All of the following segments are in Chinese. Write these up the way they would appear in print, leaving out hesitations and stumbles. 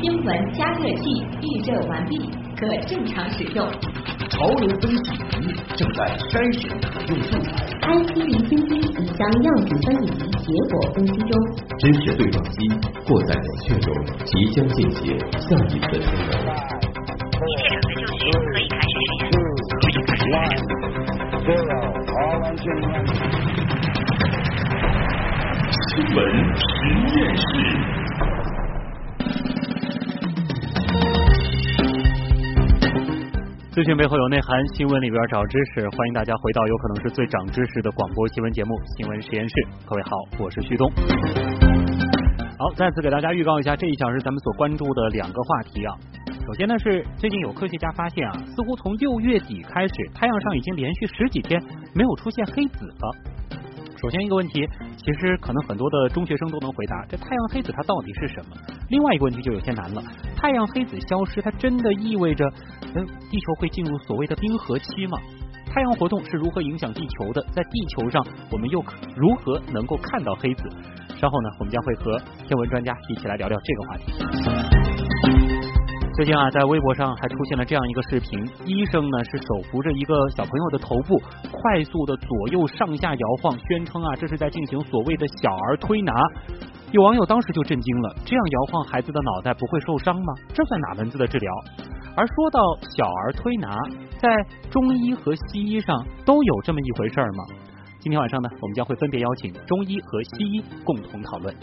新闻加热器预热完毕，可正常使用。潮流分析仪正在筛选可用素材。IC 零星机已将样品分离结果分析中。真实对撞机过载冷却中，即将进行下一次充能。现场的救援可以开始新闻实验室。资讯背后有内涵，新闻里边找知识，欢迎大家回到有可能是最长知识的广播新闻节目新闻实验室。各位好，我是旭东。好，再次给大家预告一下这一小时咱们所关注的两个话题啊。首先呢是最近有科学家发现啊，似乎从6月底开始，太阳上已经连续10几天没有出现黑子了。首先一个问题，其实可能很多的中学生都能回答，这太阳黑子它到底是什么？另外一个问题就有些难了，太阳黑子消失，它真的意味着地球会进入所谓的冰河期吗？太阳活动是如何影响地球的？在地球上，我们又如何能够看到黑子？稍后呢，我们将会和天文专家一起来聊聊这个话题。最近啊，在微博上还出现了这样一个视频，医生呢是手扶着一个小朋友的头部，快速的左右上下摇晃，宣称啊这是在进行所谓的小儿推拿。有网友当时就震惊了，这样摇晃孩子的脑袋不会受伤吗？这算哪门子的治疗？而说到小儿推拿，在中医和西医上都有这么一回事儿吗？今天晚上呢，我们将会分别邀请中医和西医共同讨论。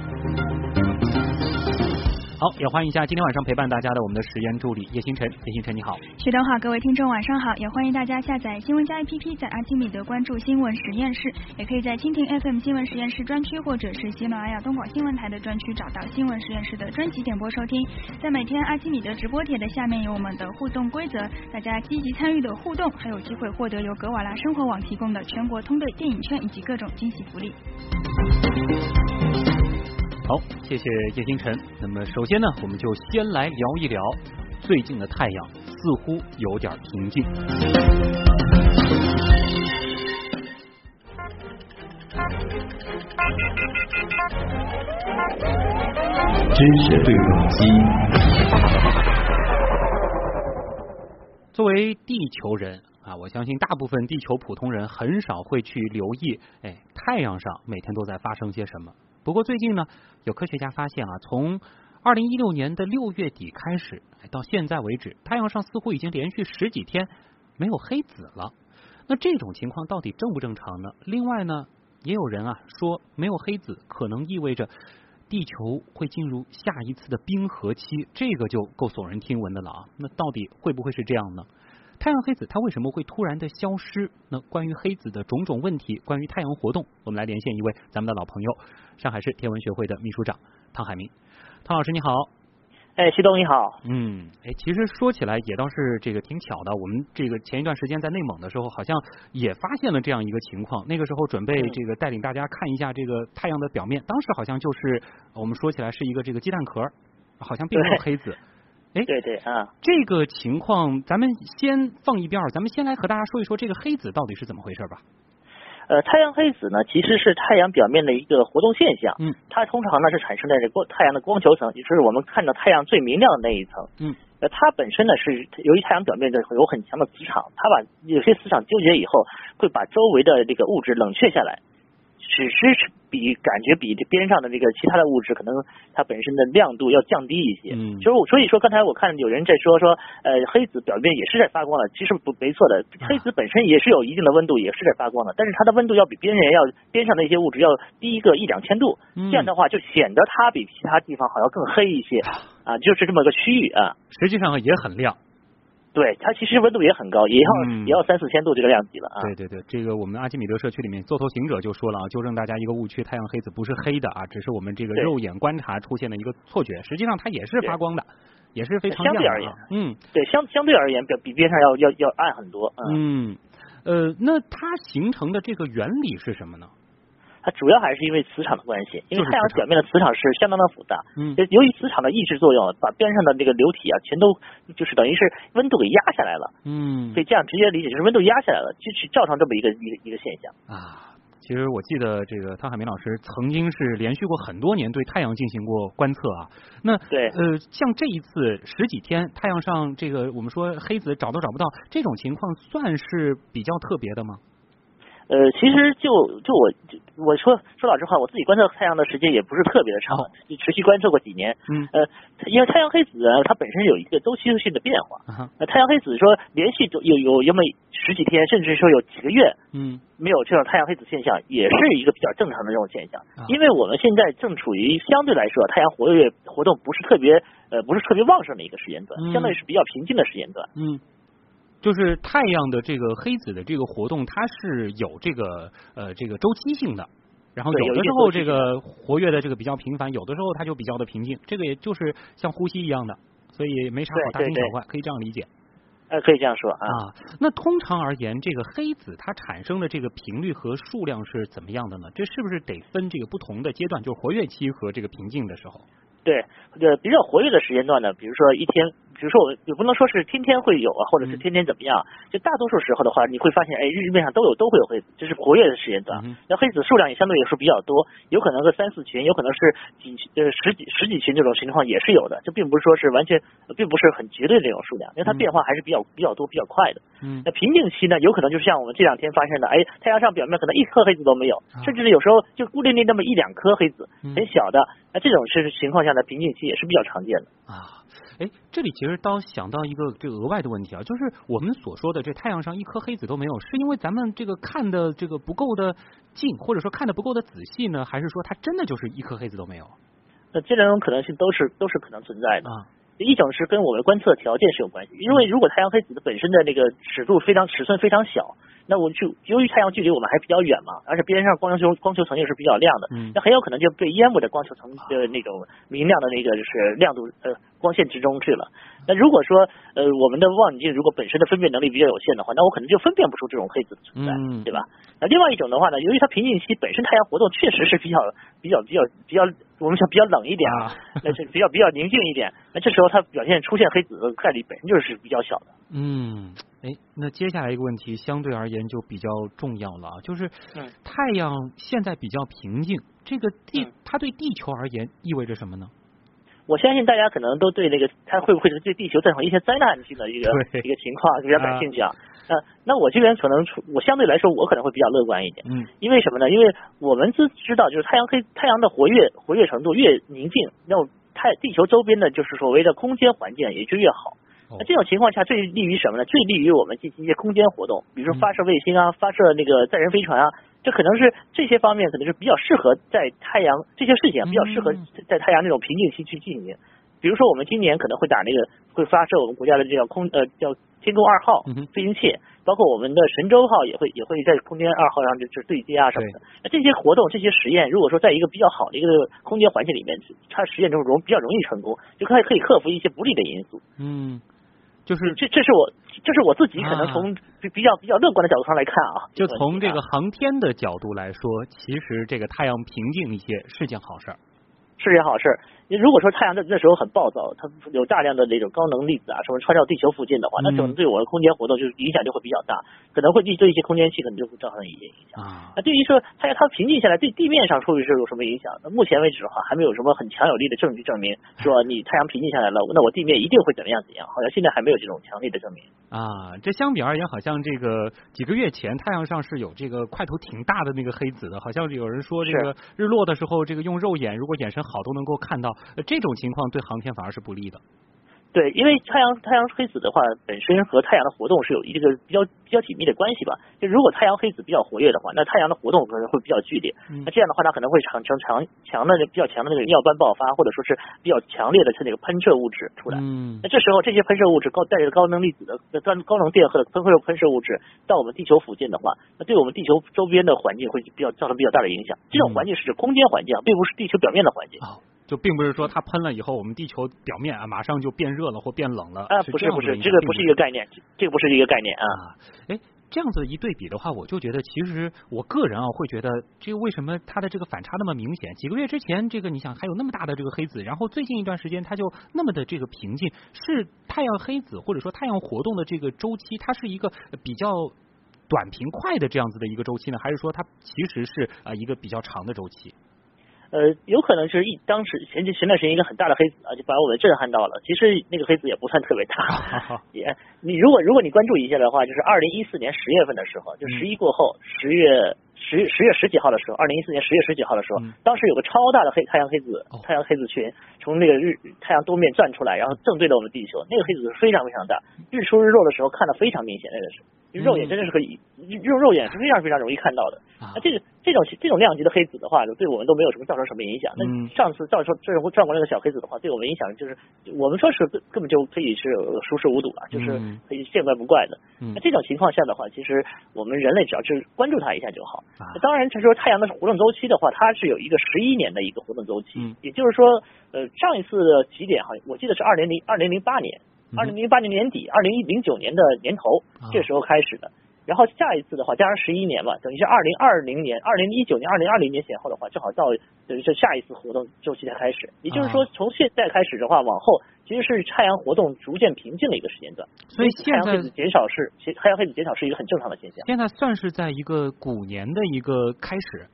好，也欢迎一下今天晚上陪伴大家的我们的实验助理叶星辰。叶星辰你好。徐东好，各位听众晚上好，也欢迎大家下载新闻加 APP， 在阿基米德关注新闻实验室，也可以在蜻蜓 FM 新闻实验室专区或者是喜马拉雅东广新闻台的专区找到新闻实验室的专辑点播收听。在每天阿基米德直播帖的下面有我们的互动规则，大家积极参与的互动还有机会获得由格瓦拉生活网提供的全国通兑电影券以及各种惊喜福利。好，谢谢叶星辰。那么首先呢，我们就先来聊一聊最近的太阳似乎有点平静。真实对撞机。作为地球人啊，我相信大部分地球普通人很少会去留意，太阳上每天都在发生些什么。不过最近呢，有科学家发现啊，从2016年的6月底开始，到现在为止，太阳上似乎已经连续10几天没有黑子了。那这种情况到底正不正常呢？另外呢，也有人啊说，没有黑子可能意味着地球会进入下一次的冰河期，这个就够耸人听闻的了啊。那到底会不会是这样呢？太阳黑子它为什么会突然的消失？那关于黑子的种种问题，关于太阳活动，我们来连线一位咱们的老朋友，上海市天文学会的秘书长汤海明。汤老师你好。徐东你好。其实说起来也倒是这个挺巧的，我们这个前一段时间在内蒙的时候，好像也发现了这样一个情况。那个时候准备这个带领大家看一下这个太阳的表面，当时好像就是我们说起来是一个这个鸡蛋壳，好像并没有黑子。对啊，这个情况咱们先放一边，咱们先来和大家说一说这个黑子到底是怎么回事吧。太阳黑子呢，其实是太阳表面的一个活动现象。它通常呢是产生在这太阳的光球层，也就是我们看到太阳最明亮的那一层。它本身呢是由于太阳表面的有很强的磁场，它把有些磁场纠结以后，会把周围的这个物质冷却下来，只是感觉比这边上的这个其他的物质可能它本身的亮度要降低一些。所以说刚才我看有人在说黑子表面也是在发光的，其实不没错的，黑子本身也是有一定的温度，也是在发光的，但是它的温度要比边上的一些物质要低个1-2千度，这样的话就显得它比其他地方好像更黑一些啊，就是这么个区域啊，实际上也很亮。对，它其实温度也很高，也要3-4千度这个量级了啊。对，这个我们阿基米德社区里面座头行者就说了啊，纠正大家一个误区，太阳黑子不是黑的啊，只是我们这个肉眼观察出现的一个错觉，实际上它也是发光的，也是非常亮的。相对而言，对，相对而言比边上要暗很多。那它形成的这个原理是什么呢？它主要还是因为磁场的关系，因为太阳表面的磁场是相当的复杂。由于磁场的抑制作用，把边上的这个流体啊，全都就是等于是温度给压下来了。所以这样直接理解就是温度压下来了，就是造成这么一个现象啊。其实我记得这个汤海明老师曾经是连续过很多年对太阳进行过观测啊。那对像这一次十几天太阳上这个我们说黑子找都找不到，这种情况算是比较特别的吗？其实我说老实话，我自己观测太阳的时间也不是特别的长，持续观测过几年。因为太阳黑子它本身有一个周期性的变化。太阳黑子说连续有没有十几天，甚至说有几个月，没有这种太阳黑子现象，也是一个比较正常的这种现象。因为我们现在正处于相对来说太阳活动不是特别旺盛的一个时间段，相当于是比较平静的时间段。就是太阳的这个黑子的这个活动，它是有这个周期性的，然后有的时候这个活跃的这个比较频繁，有的时候它就比较的平静，这个也就是像呼吸一样的，所以没啥好大惊小怪，可以这样理解。可以这样说啊。那通常而言，这个黑子它产生的这个频率和数量是怎么样的呢？这是不是得分这个不同的阶段，就是活跃期和这个平静的时候？对，比较活跃的时间段呢，比如说一天。比如说，我也不能说是天天会有啊，或者是天天怎么样。就大多数时候的话，你会发现，哎，日面上都会有黑子，这是活跃的时间段。那黑子数量也相对也是比较多，有可能是3、4群，有可能是十几群这种情况也是有的。这并不是说是完全，并不是很绝对的这种数量，因为它变化还是比较多、比较快的。那平静期呢，有可能就是像我们这两天发现的，哎，太阳上表面可能一颗黑子都没有，甚至有时候就固定那么1、2颗黑子，很小的。那这种情况下呢，平静期也是比较常见的啊。哎，这里其实倒想到一个这个额外的问题啊，就是我们所说的这太阳上一颗黑子都没有，是因为咱们这个看的这个不够的近，或者说看的不够的仔细呢，还是说它真的就是一颗黑子都没有？那这两种可能性都是可能存在的。一种是跟我们观测条件是有关系，因为如果太阳黑子本身的那个尺寸非常小，那我就由于太阳距离我们还比较远嘛，而且边上光球层也是比较亮的，那很有可能就被淹没在光球层的那种明亮的那个就是亮度光线之中去了。那如果说我们的望远镜如果本身的分辨能力比较有限的话，那我可能就分辨不出这种黑子的存在，对吧？那另外一种的话呢，由于它平静期本身太阳活动确实是比较我们想比较冷一点那是比较宁静一点，那这时候它表现出现黑子的概率本身就是比较小的。那接下来一个问题相对而言就比较重要了，就是太阳现在比较平静，这个它对地球而言意味着什么呢？我相信大家可能都对那个它会不会对地球造成一些灾难性的一个情况比较感兴趣啊。那我这边可能我相对来说我可能会比较乐观一点，因为什么呢？因为我们都知道，就是太阳的活跃程度越宁静，那地球周边的就是所谓的空间环境也就越好。那这种情况下最利于什么呢？最利于我们进行一些空间活动，比如说发射卫星啊，发射那个载人飞船啊，这可能是这些方面可能是比较适合在太阳这些事情比较适合在太阳那种平静期去进行。比如说我们今年可能会会发射我们国家的这叫天宫2号飞行器，包括我们的神舟号也会在空间2号上就是对接啊什么的。那这些活动这些实验，如果说在一个比较好的一个空间环境里面，它实验中比较容易成功，就可以克服一些不利的因素。就是这是我自己可能从比较乐观的角度上来看啊，就从这个航天的角度来说，其实这个太阳平静一些是件好事儿。是件好事儿。如果说太阳在那时候很暴躁，它有大量的那种高能粒子啊什么穿到地球附近的话，那可能对我的空间活动就是影响就会比较大，可能会对一些空间系可能就会造成一些影响。那对于说它平静下来对地面上会不会有什么影响？那目前为止的话，还没有什么很强有力的证据证明说你太阳平静下来了，那我地面一定会怎样？好像现在还没有这种强力的证明啊。这相比而言，好像这个几个月前太阳上是有这个块头挺大的那个黑子的，好像有人说这个日落的时候，这个用肉眼如果眼神好都能够看到。这种情况对航天反而是不利的。对，因为太阳黑子的话，本身和太阳的活动是有一个比较紧密的关系吧。就如果太阳黑子比较活跃的话，那太阳的活动可能会比较剧烈。那这样的话，它可能会产生比较强的那个耀斑爆发，或者说是比较强烈的那个喷射物质出来。那这时候这些喷射物质带着高能粒子的高能电荷的喷射物质到我们地球附近的话，那对我们地球周边的环境会造成比较大的影响。这种环境是空间环境，并不是地球表面的环境。就并不是说它喷了以后，我们地球表面马上就变热了或变冷了啊！不是，这个不是一个概念，这个不是一个概念啊！哎，这样子一对比的话，我就觉得其实我个人会觉得，这个为什么它的这个反差那么明显？几个月之前，这个你想还有那么大的这个黑子，然后最近一段时间它就那么的这个平静，是太阳黑子或者说太阳活动的这个周期，它是一个比较短平快的这样子的一个周期呢，还是说它其实是一个比较长的周期？有可能就是当时前段时间一个很大的黑子啊，就把我们震撼到了。其实那个黑子也不算特别大，也你如果你关注一下的话，就是2014年10月份的时候，就11过后，10月十几号的时候，2014年10月十几号的时候，当时有个超大的太阳黑子群从那个太阳东面转出来，然后正对着我们地球。那个黑子是非常非常大，日出日落的时候看得非常明显，那个是。肉眼真的是可以，肉眼是非常非常容易看到的。那这种量级的黑子的话，对我们都没有什么造成什么影响。那上次转过那个小黑子的话，对我们影响就是我们说是根本就可以是熟视无睹了，就是可以见怪不怪的。那这种情况下的话，其实我们人类只要是关注它一下就好。当然，就是说太阳的活动周期的话，它是有一个11年的一个活动周期，也就是说，上一次的极点好像我记得是2008年。2008年年底，2009年的年头，这时候开始的。然后下一次的话，加上11年嘛，等于是2020年、2019年、2020年前后的话，正好到等于是下一次活动周期的开始。也就是说，从现在开始的话，往后其实是太阳活动逐渐平静的一个时间段。所以现在太阳黑子减少是一个很正常的现象。现在算是在一个古年的一个开始，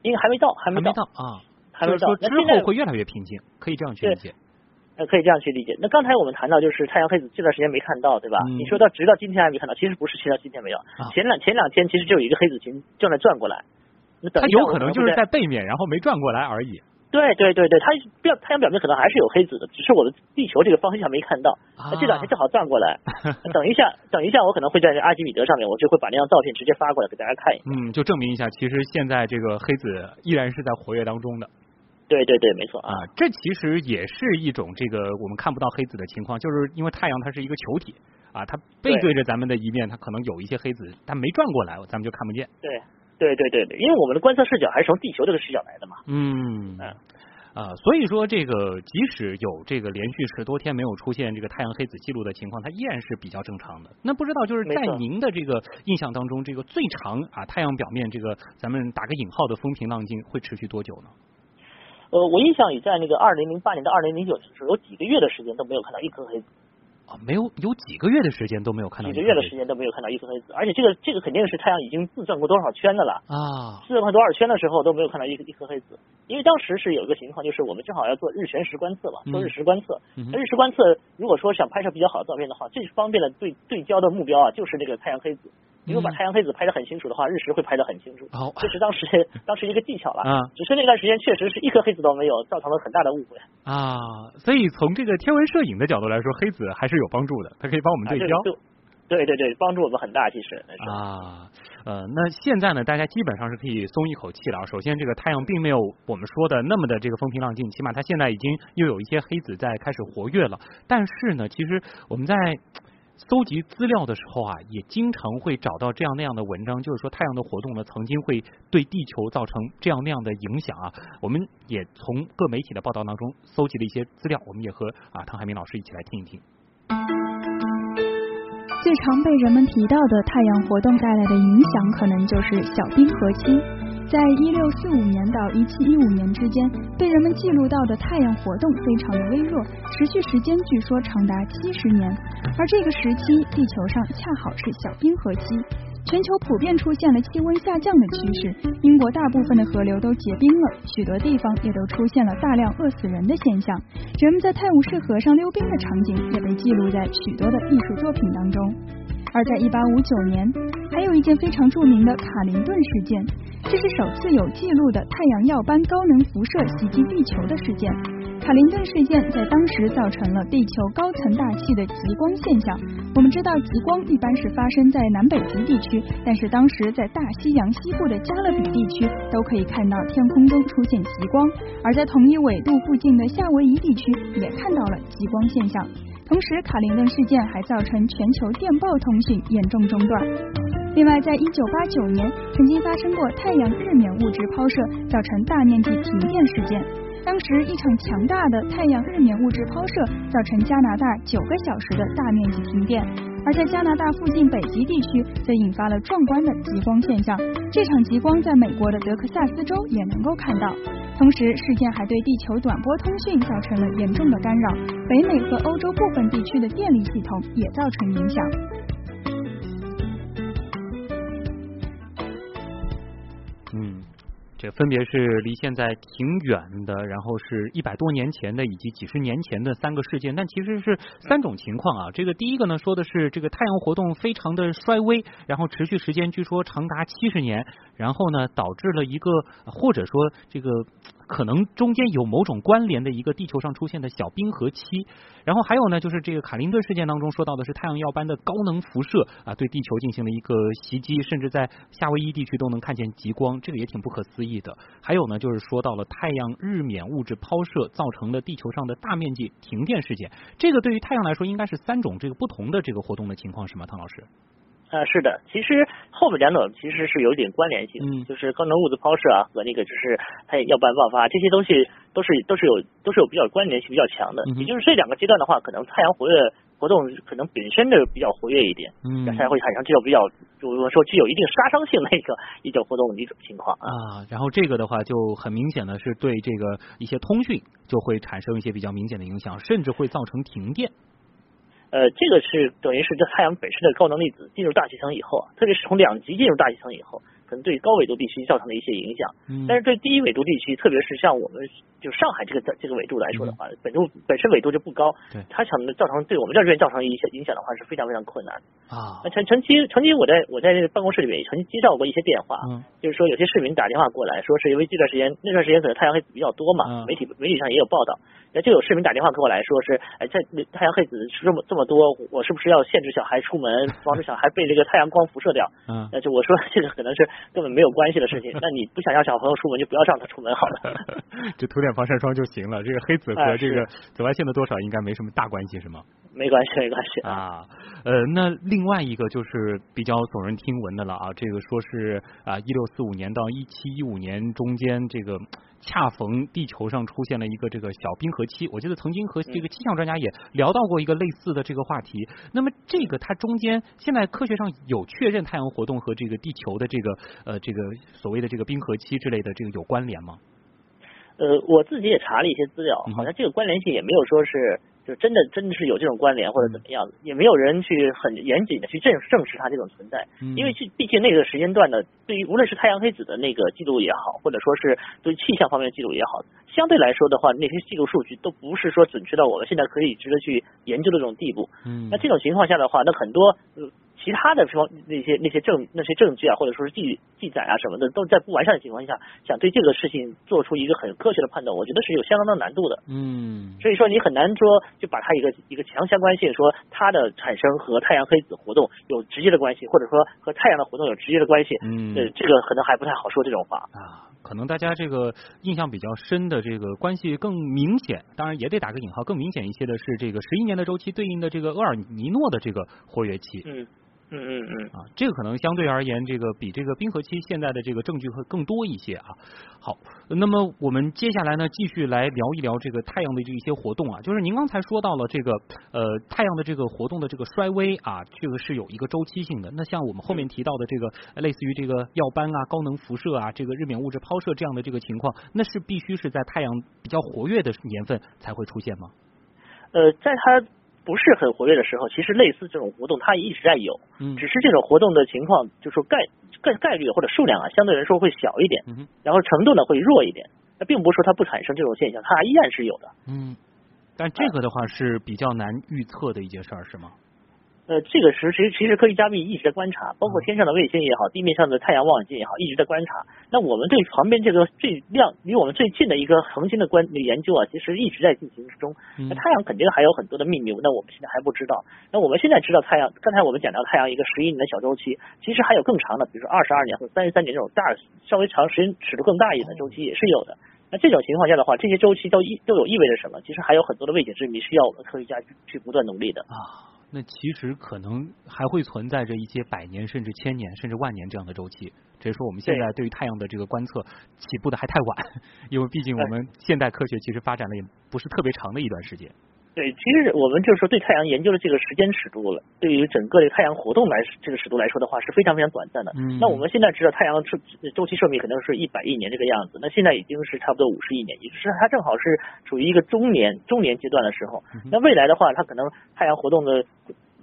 因为还没到啊，还没到。之后会越来越平静，可以这样去理解。可以这样去理解。那刚才我们谈到就是太阳黑子这段时间没看到，对吧？你说到直到今天还没看到，其实不是直到今天没有，前两天其实就有一个黑子群正在转过来，它有可能就是在背面，然后没转过来而已。对，它太阳表面可能还是有黑子的，只是我的地球这个方向没看到。这两天正好转过来，等一下，我可能会在阿基米德上面，我就会把那张照片直接发过来给大家看一下。就证明一下，其实现在这个黑子依然是在活跃当中的。对，没错啊，这其实也是一种这个我们看不到黑子的情况，就是因为太阳它是一个球体啊，它背对着咱们的一面，它可能有一些黑子，它没转过来，咱们就看不见。对，因为我们的观测视角还是从地球这个视角来的嘛。所以说这个即使有这个连续10多天没有出现这个太阳黑子记录的情况，它依然是比较正常的。那不知道就是在您的这个印象当中，这个最长啊太阳表面这个咱们打个引号的风平浪静会持续多久呢？我印象里在那个2008年到2009年的时候，有几个月的时间都没有看到一颗黑子。有几个月的时间都没有看到一颗黑子。而且这个肯定是太阳已经自转过多少圈的了啊！自转过多少圈的时候都没有看到一颗黑子，因为当时是有一个情况，就是我们正好要做日全食观测嘛，做日食观测。日食观测如果说想拍摄比较好的照片的话，最方便的对焦的目标啊，就是那个太阳黑子。如果把太阳黑子拍得很清楚的话，日食会拍得很清楚。这是当时一个技巧了。只是那段时间确实是一颗黑子都没有，造成了很大的误会啊。所以从这个天文摄影的角度来说，黑子还是有帮助的，它可以帮我们对焦。对，帮助我们很大，其实啊。那现在呢，大家基本上是可以松一口气了。首先，这个太阳并没有我们说的那么的这个风平浪静，起码它现在已经又有一些黑子在开始活跃了。但是呢，其实我们在搜集资料的时候啊，也经常会找到这样那样的文章，就是说太阳的活动呢，曾经会对地球造成这样那样的影响啊。我们也从各媒体的报道当中搜集了一些资料，我们也和唐海明老师一起来听一听。最常被人们提到的太阳活动带来的影响，可能就是小冰河期。在1645年到1715年之间，被人们记录到的太阳活动非常的微弱，持续时间据说长达70年。而这个时期，地球上恰好是小冰河期，全球普遍出现了气温下降的趋势，英国大部分的河流都结冰了，许多地方也都出现了大量饿死人的现象。人们在泰晤士河上溜冰的场景也被记录在许多的艺术作品当中。而在1859年，还有一件非常著名的卡林顿事件，这是首次有记录的太阳耀斑高能辐射袭击地球的事件。卡林顿事件在当时造成了地球高层大气的极光现象。我们知道极光一般是发生在南北极地区，但是当时在大西洋西部的加勒比地区都可以看到天空中出现极光，而在同一纬度附近的夏威夷地区也看到了极光现象。同时，卡林顿事件还造成全球电报通讯严重中断。另外，在1989年曾经发生过太阳日冕物质抛射造成大面积停电事件。当时一场强大的太阳日冕物质抛射造成加拿大9个小时的大面积停电。而在加拿大附近北极地区则引发了壮观的极光现象，这场极光在美国的德克萨斯州也能够看到。同时，事件还对地球短波通讯造成了严重的干扰，北美和欧洲部分地区的电力系统也造成影响。这分别是离现在挺远的，然后是100多年前的以及几十年前的三个事件，但其实是3种情况啊。这个第一个呢说的是这个太阳活动非常的衰微，然后持续时间据说长达70年，然后呢导致了一个或者说这个可能中间有某种关联的一个地球上出现的小冰河期。然后还有呢就是这个卡林顿事件当中说到的是太阳耀斑的高能辐射啊，对地球进行了一个袭击，甚至在夏威夷地区都能看见极光，这个也挺不可思议的。还有呢就是说到了太阳日冕物质抛射造成了地球上的大面积停电事件，这个对于太阳来说应该是3种这个不同的这个活动的情况是吗，唐老师？是的，其实后面2种其实是有点关联性，就是高能物质抛射啊和那个就是太阳耀斑爆发，这些东西都是有比较关联性比较强的，也就是这2个阶段的话，可能太阳活动可能本身的比较活跃一点，才会产生这种比较，我们说具有一定杀伤性的一种活动的一种情况啊。然后这个的话就很明显的是对这个一些通讯就会产生一些比较明显的影响，甚至会造成停电。这个是等于是这太阳本身的高能粒子进入大气层以后，特别是从2级进入大气层以后，可能对高纬度地区造成的一些影响。但是对低纬度地区，特别是像我们就上海这个纬度来说的话，本身纬度就不高，它想造成对我们这边造成一些影响的话，是非常非常困难啊。曾经我在那个办公室里面也曾经接到过一些电话，就是说有些市民打电话过来说是因为那段时间可能太阳黑子比较多嘛，媒体上也有报道，那就有市民打电话过来说是在太阳黑子这么多，我是不是要限制小孩出门，防止小孩被这个太阳光辐射掉？那就我说这个可能是根本没有关系的事情，那你不想让小朋友出门就不要让他出门好了，就涂点防晒霜就行了。这个黑子和这个紫外线的多少应该没什么大关系是吗？没关系啊。那另外一个就是比较耸人听闻的了啊，这个说是啊1645年到1715年中间这个恰逢地球上出现了一个这个小冰河期，我记得曾经和这个气象专家也聊到过一个类似的这个话题。那么这个它中间现在科学上有确认太阳活动和这个地球的这个所谓的这个冰河期之类的这个有关联吗？我自己也查了一些资料，好像这个关联性也没有说是就真的是有这种关联或者怎么样，也没有人去很严谨的去证实它这种存在，因为毕竟那个时间段呢，对于无论是太阳黑子的那个记录也好，或者说是对气象方面的记录也好，相对来说的话，那些记录数据都不是说准确到我们现在可以值得去研究的这种地步。那这种情况下的话，那很多其他的什么那些证据啊，或者说是记载啊什么的，都在不完善的情况下，想对这个事情做出一个很科学的判断，我觉得是有相当的难度的。所以说你很难说就把它一个强相关性，说它的产生和太阳黑子活动有直接的关系，或者说和太阳的活动有直接的关系。这个可能还不太好说这种话啊。可能大家这个印象比较深的这个关系更明显，当然也得打个引号，更明显一些的是这个11年的周期对应的这个厄尔尼诺的这个活跃期。啊，这个可能相对而言，这个比这个冰河期现在的这个证据会更多一些啊。好，那么我们接下来呢，继续来聊一聊这个太阳的这一些活动啊。就是您刚才说到了这个太阳的这个活动的这个衰微啊，这个是有一个周期性的。那像我们后面提到的这个类似于这个耀斑啊、高能辐射啊、这个日冕物质抛射这样的这个情况，那是必须是在太阳比较活跃的年份才会出现吗？在它不是很活跃的时候，其实类似这种活动它一直在有，只是这种活动的情况就是说概率或者数量啊，相对来说会小一点，然后程度呢会弱一点，那并不是说它不产生这种现象，它依然是有的。但这个的话是比较难预测的一件事儿是吗？这个其实科学家一直在观察，包括天上的卫星也好，地面上的太阳望远镜也好，一直在观察。那我们对旁边这个离我们最近的一个恒星的研究啊，其实一直在进行之中。那太阳肯定还有很多的秘密，那我们现在还不知道。那我们现在知道太阳，刚才我们讲到太阳一个11年的小周期，其实还有更长的，比如说22年或33年这种大稍微长时间尺度更大一点的周期也是有的。那这种情况下的话，这些周期都有意味着什么？其实还有很多的未解之谜需要我们科学家去不断努力的啊。那其实可能还会存在着一些100年甚至1000年甚至万年这样的周期，只是说我们现在对于太阳的这个观测起步的还太晚，因为毕竟我们现代科学其实发展了也不是特别长的一段时间。对，其实我们就是说对太阳研究的这个时间尺度了，对于整个的太阳活动这个尺度来说的话，是非常非常短暂的。那我们现在知道太阳周期寿命可能是100亿年这个样子，那现在已经是差不多50亿年，也就是它正好是处于一个中年阶段的时候。那未来的话，它可能太阳活动的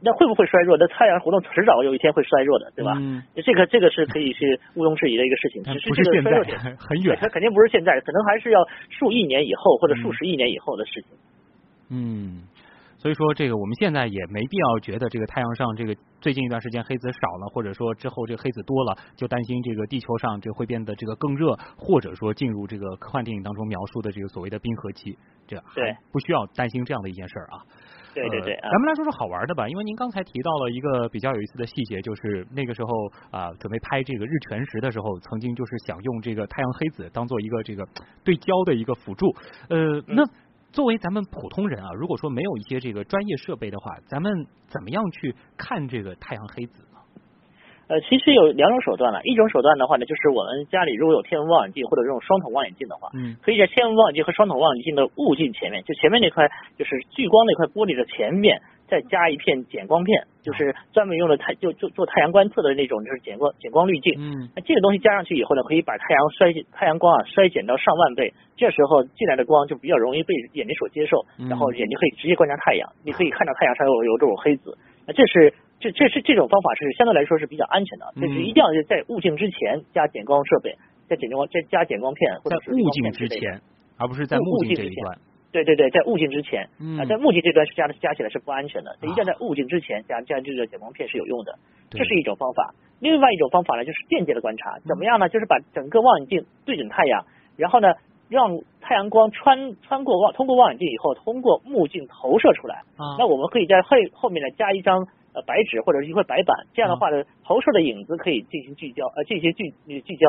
那会不会衰弱？那太阳活动迟早有一天会衰弱的，对吧？嗯，这个是可以去毋庸置疑的一个事情。只是这个衰弱点很远，它肯定不是现在，可能还是要数亿年以后或者数十亿年以后的事情。嗯。所以说，这个我们现在也没必要觉得这个太阳上这个最近一段时间黑子少了，或者说之后这黑子多了，就担心这个地球上这会变得这个更热，或者说进入这个科幻电影当中描述的这个所谓的冰河期，这还不需要担心这样的一件事儿啊。对对对，咱们来说说好玩的吧，因为您刚才提到了一个比较有意思的细节，就是那个时候啊，准备拍这个日全食的时候，曾经就是想用这个太阳黑子当做一个这个对焦的一个辅助，那。作为咱们普通人啊，如果说没有一些这个专业设备的话，咱们怎么样去看这个太阳黑子呢？其实有两种手段了，一种手段的话呢，就是我们家里如果有天文望远镜或者这种双筒望远镜的话，可以在天文望远镜和双筒望远镜的物镜前面，就前面那块就是聚光那块玻璃的前面，再加一片减光片，就是专门用的做太阳观测的那种，就是减光滤镜。那这个东西加上去以后呢，可以把太阳光衰减到上万倍，这时候进来的光就比较容易被眼睛所接受，然后眼睛可以直接观察太阳，你可以看到太阳上有这种黑子。那这种方法是相对来说是比较安全的，就是一定要在物镜之前加减光设备，加减光片，或者是物镜之前，而不是在目镜这一端。对对对，在物镜之前，在目镜这段是加起来是不安全的，一定要在物镜之前加这个减光片是有用的，这是一种方法。另外一种方法呢，就是间接的观察，怎么样呢？就是把整个望远镜对准太阳，然后呢，让太阳光通过望远镜以后，通过目镜投射出来。那我们可以在后面呢加一张白纸或者是一块白板，这样的话呢，投射的影子可以进行聚焦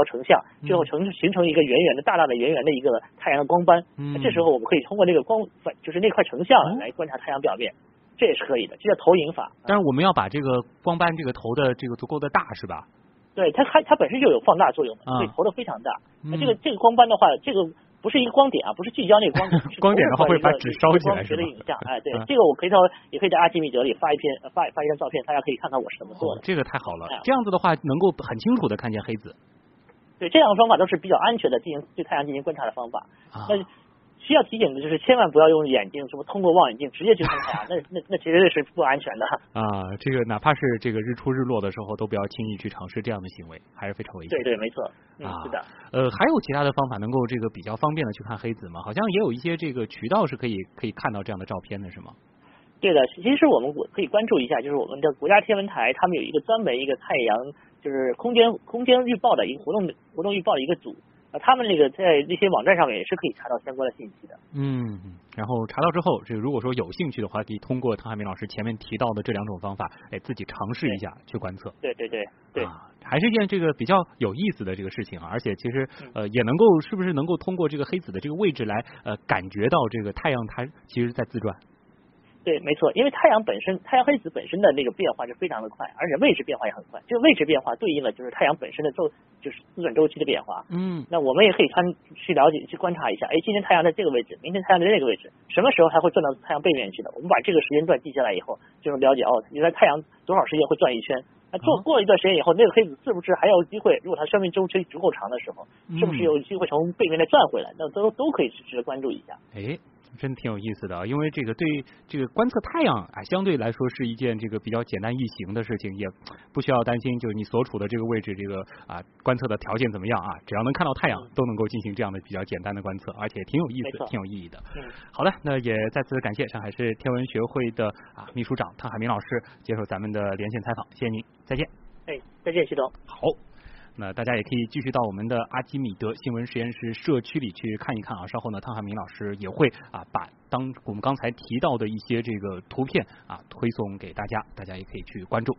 成像，最后形成一个大大的圆圆的一个太阳的光斑。这时候我们可以通过那个光反，就是那块成像来观察太阳表面，这也是可以的，这叫投影法。但是我们要把这个光斑这个投的这个足够的大，是吧？对，它本身就有放大作用，所以投的非常大。那这个光斑的话，这个不是一个光点啊，不是聚焦那个光点，光点的话会把纸烧起来是吧？影像，哎，对，这个我可以到，也可以在阿基米德里发一张照片，大家可以看看我是怎么做的。这个太好了，这样子的话能够很清楚的看见黑子。对，这两个方法都是比较安全的对太阳进行观察的方法。那需要提醒的就是，千万不要用眼睛，什么通过望远镜直接去看太阳，那绝对是不安全的。啊，这个哪怕是这个日出日落的时候，都不要轻易去尝试这样的行为，还是非常危险。对对，没错。是的。还有其他的方法能够这个比较方便的去看黑子吗？好像也有一些这个渠道是可以看到这样的照片的，是吗？对的，其实我们可以关注一下，就是我们的国家天文台，他们有一个专门一个太阳就是空间预报的一个活动预报的一个组。他们那个在那些网站上面也是可以查到相关的信息的。然后查到之后，这如果说有兴趣的话，可以通过汤海明老师前面提到的这两种方法，自己尝试一下去观测。对对对对，还是一件这个比较有意思的这个事情啊！而且其实也能够是不是能够通过这个黑子的这个位置来感觉到这个太阳它其实在自转。对，没错，因为太阳黑子本身的那个变化是非常的快，而且位置变化也很快。这个位置变化对应了就是太阳本身的就是自转周期的变化。那我们也可以去了解、去观察一下，今天太阳在这个位置，明天太阳在那个位置，什么时候还会转到太阳背面去的？我们把这个时间段记下来以后，就能了解原来太阳多少时间会转一圈。那过一段时间以后，那个黑子是不是还有机会？如果它生命周期足够长的时候，是不是有机会从背面再转回来？那都可以值得关注一下。真挺有意思的，因为这个对这个观测太阳相对来说是一件这个比较简单易行的事情，也不需要担心就是你所处的这个位置这个观测的条件怎么样啊，只要能看到太阳都能够进行这样的比较简单的观测，而且挺有意思挺有意义的。好的，那也再次感谢上海市天文学会的秘书长汤海明老师接受咱们的连线采访，谢谢您，再见。再见徐总。好，那大家也可以继续到我们的阿基米德新闻实验室社区里去看一看啊，稍后呢汤海明老师也会把我们刚才提到的一些这个图片推送给大家，大家也可以去关注。